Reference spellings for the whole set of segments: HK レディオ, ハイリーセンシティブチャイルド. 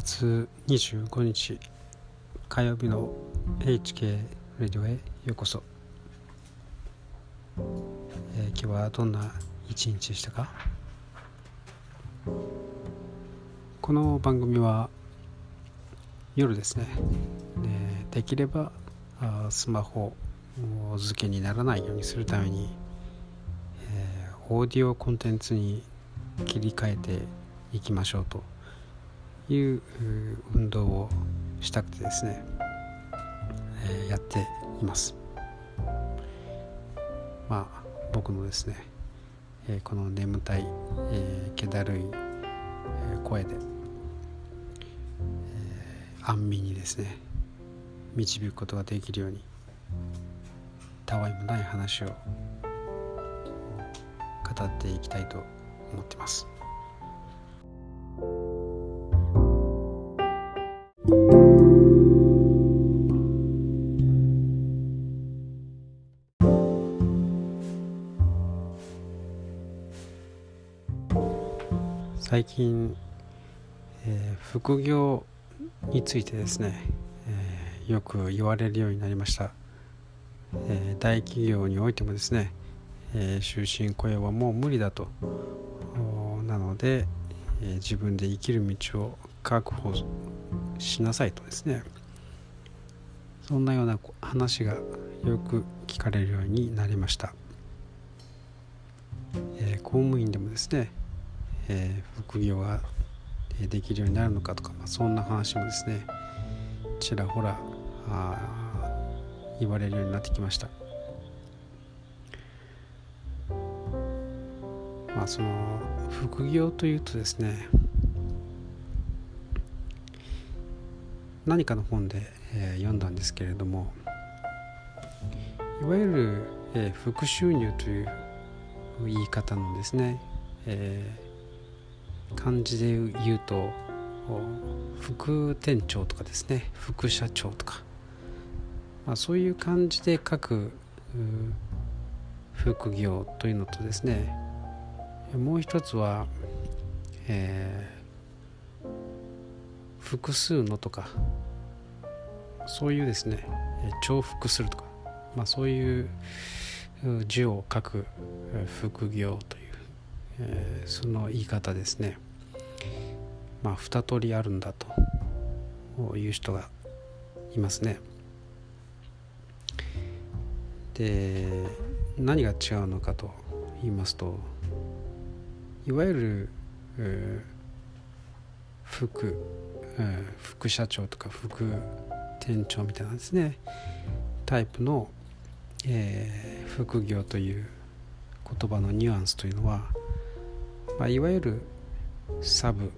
月25日火曜日の HK レディオへようこそ。今日はどんな一日でしたか？この番組は夜ですね、できればスマホ漬けにならないようにするために、オーディオコンテンツに切り替えていきましょうという運動をしたくてですね、やっています。僕のですね、この眠たい、気だるい声で、安眠にですね導くことができるように、たわいもない話を語っていきたいと思っています。最近、副業についてですね、よく言われるようになりました。大企業においてもですね、終身雇用はもう無理だと。なので、自分で生きる道を確保しなさいとですね、そんなような話がよく聞かれるようになりました。公務員でもですね、副業ができるようになるのかとか、そんな話もですねちらほら言われるようになってきました。その副業というとですね、何かの本で、読んだんですけれども、いわゆる、副収入という言い方のですね、漢字で言うと副店長とかですね、副社長とか、そういう漢字で書く副業というのとですね、もう一つは、複数のとか、そういうですね重複するとか、そういう字を書く副業という、その言い方ですね。2通りあるんだという人がいますね。で、何が違うのかと言いますと、いわゆる、副社長とか副店長みたいなんですねタイプの、副業という言葉のニュアンスというのは、いわゆるサブ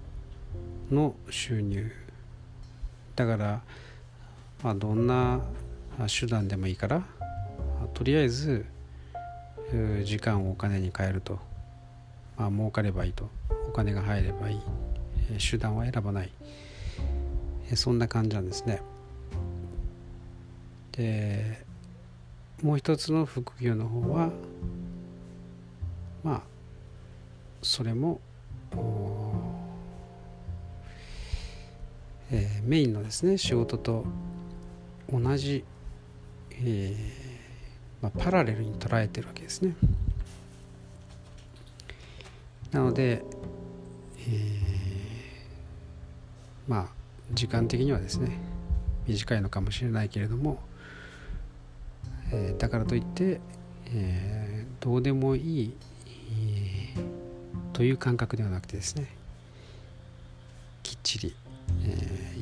の収入だから、どんな手段でもいいからとりあえず時間をお金に変えると、儲かればいいと、お金が入ればいい、手段は選ばない、そんな感じなんですね。で、もう一つの副業の方はそれも、メインのですね仕事と同じ、パラレルに捉えてるわけですね。なので、時間的にはですね短いのかもしれないけれども、だからといって、どうでもいいという感覚ではなくてですね、きっちり、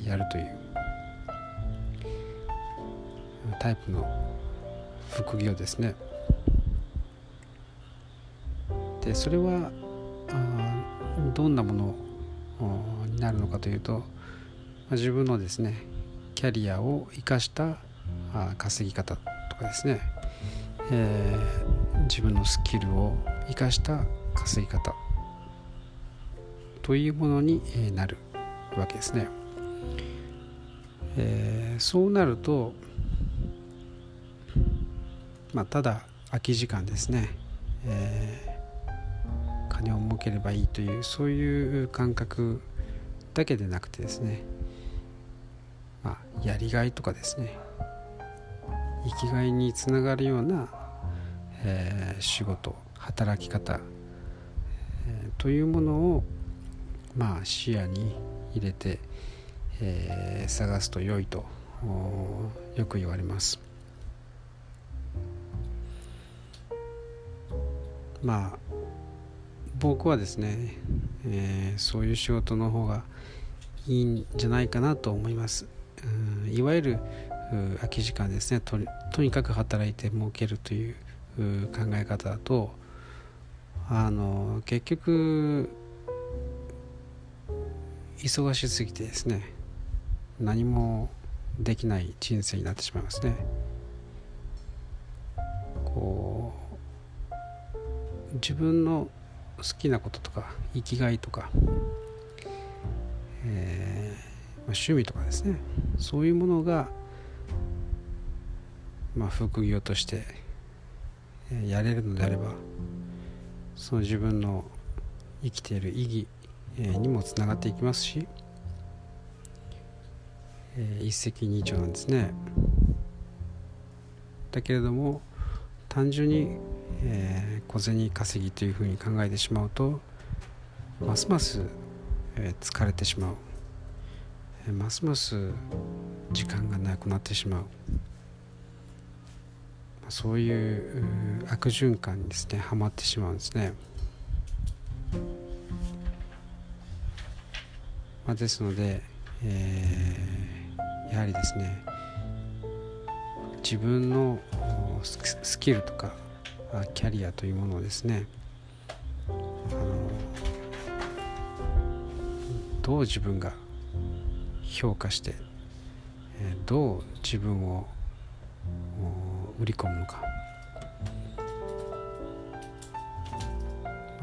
やるというタイプの副業ですね。で、それはどんなものになるのかというと、自分のですねキャリアを生かした稼ぎ方とかですね、自分のスキルを生かした稼ぎ方というものになるわけですね。そうなると、ただ空き時間ですね、金を儲ければいいというそういう感覚だけでなくてですね、まあ、やりがいとかですね、生きがいにつながるような、仕事、働き方、というものを、まあ、視野に入れて、探すと良いとよく言われます。まあ僕はですね、そういう仕事の方がいいんじゃないかなと思います。いわゆる空き時間ですね、とにかく働いて儲けるという考え方だと、結局忙しすぎてですね、何もできない人生になってしまいますね。こう自分の好きなこととか生きがいとか、趣味とかですね、そういうものが、まあ、副業としてやれるのであれば、その自分の生きている意義にもつながっていきますし、一石二鳥なんですね。だけれども単純に小銭稼ぎというふうに考えてしまうと、ますます疲れてしまう、ますます時間がなくなってしまう、そういう悪循環にですね、はまってしまうんですね。ですので、やはりですね、自分のスキルとかキャリアというものをですね、どう自分が評価して、どう自分を売り込むのか、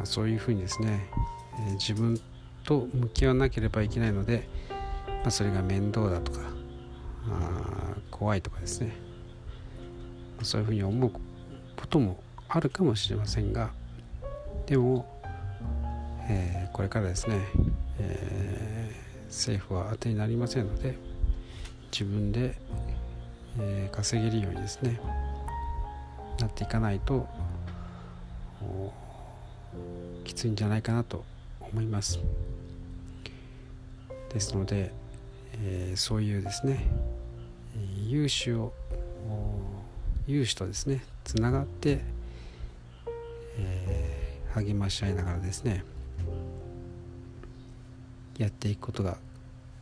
そういうふうにですね、自分と向き合わなければいけないので、それが面倒だとか怖いとかですね、そういうふうに思うこともあるかもしれませんが、でも、これからですね、政府は当てになりませんので、自分で、稼げるようにですね、なっていかないときついんじゃないかなと思います。ですので、そういうですね、融資とですねつながって、励まし合いながらですね、やっていくことが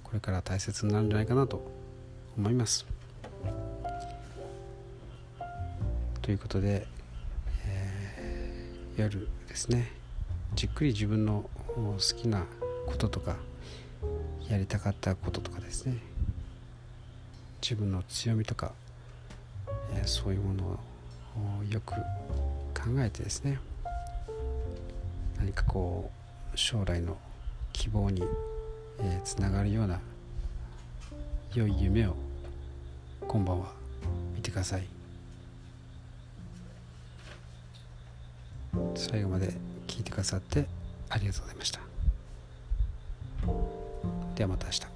これから大切になるんじゃないかなと思います。ということで、夜ですね、じっくり自分の好きなこととかやりたかったこととかですね、自分の強みとか、そういうものをよく考えてですね、何かこう将来の希望につながるような良い夢を今晩は見てください。最後まで聞いてくださってありがとうございました。ではまた明日。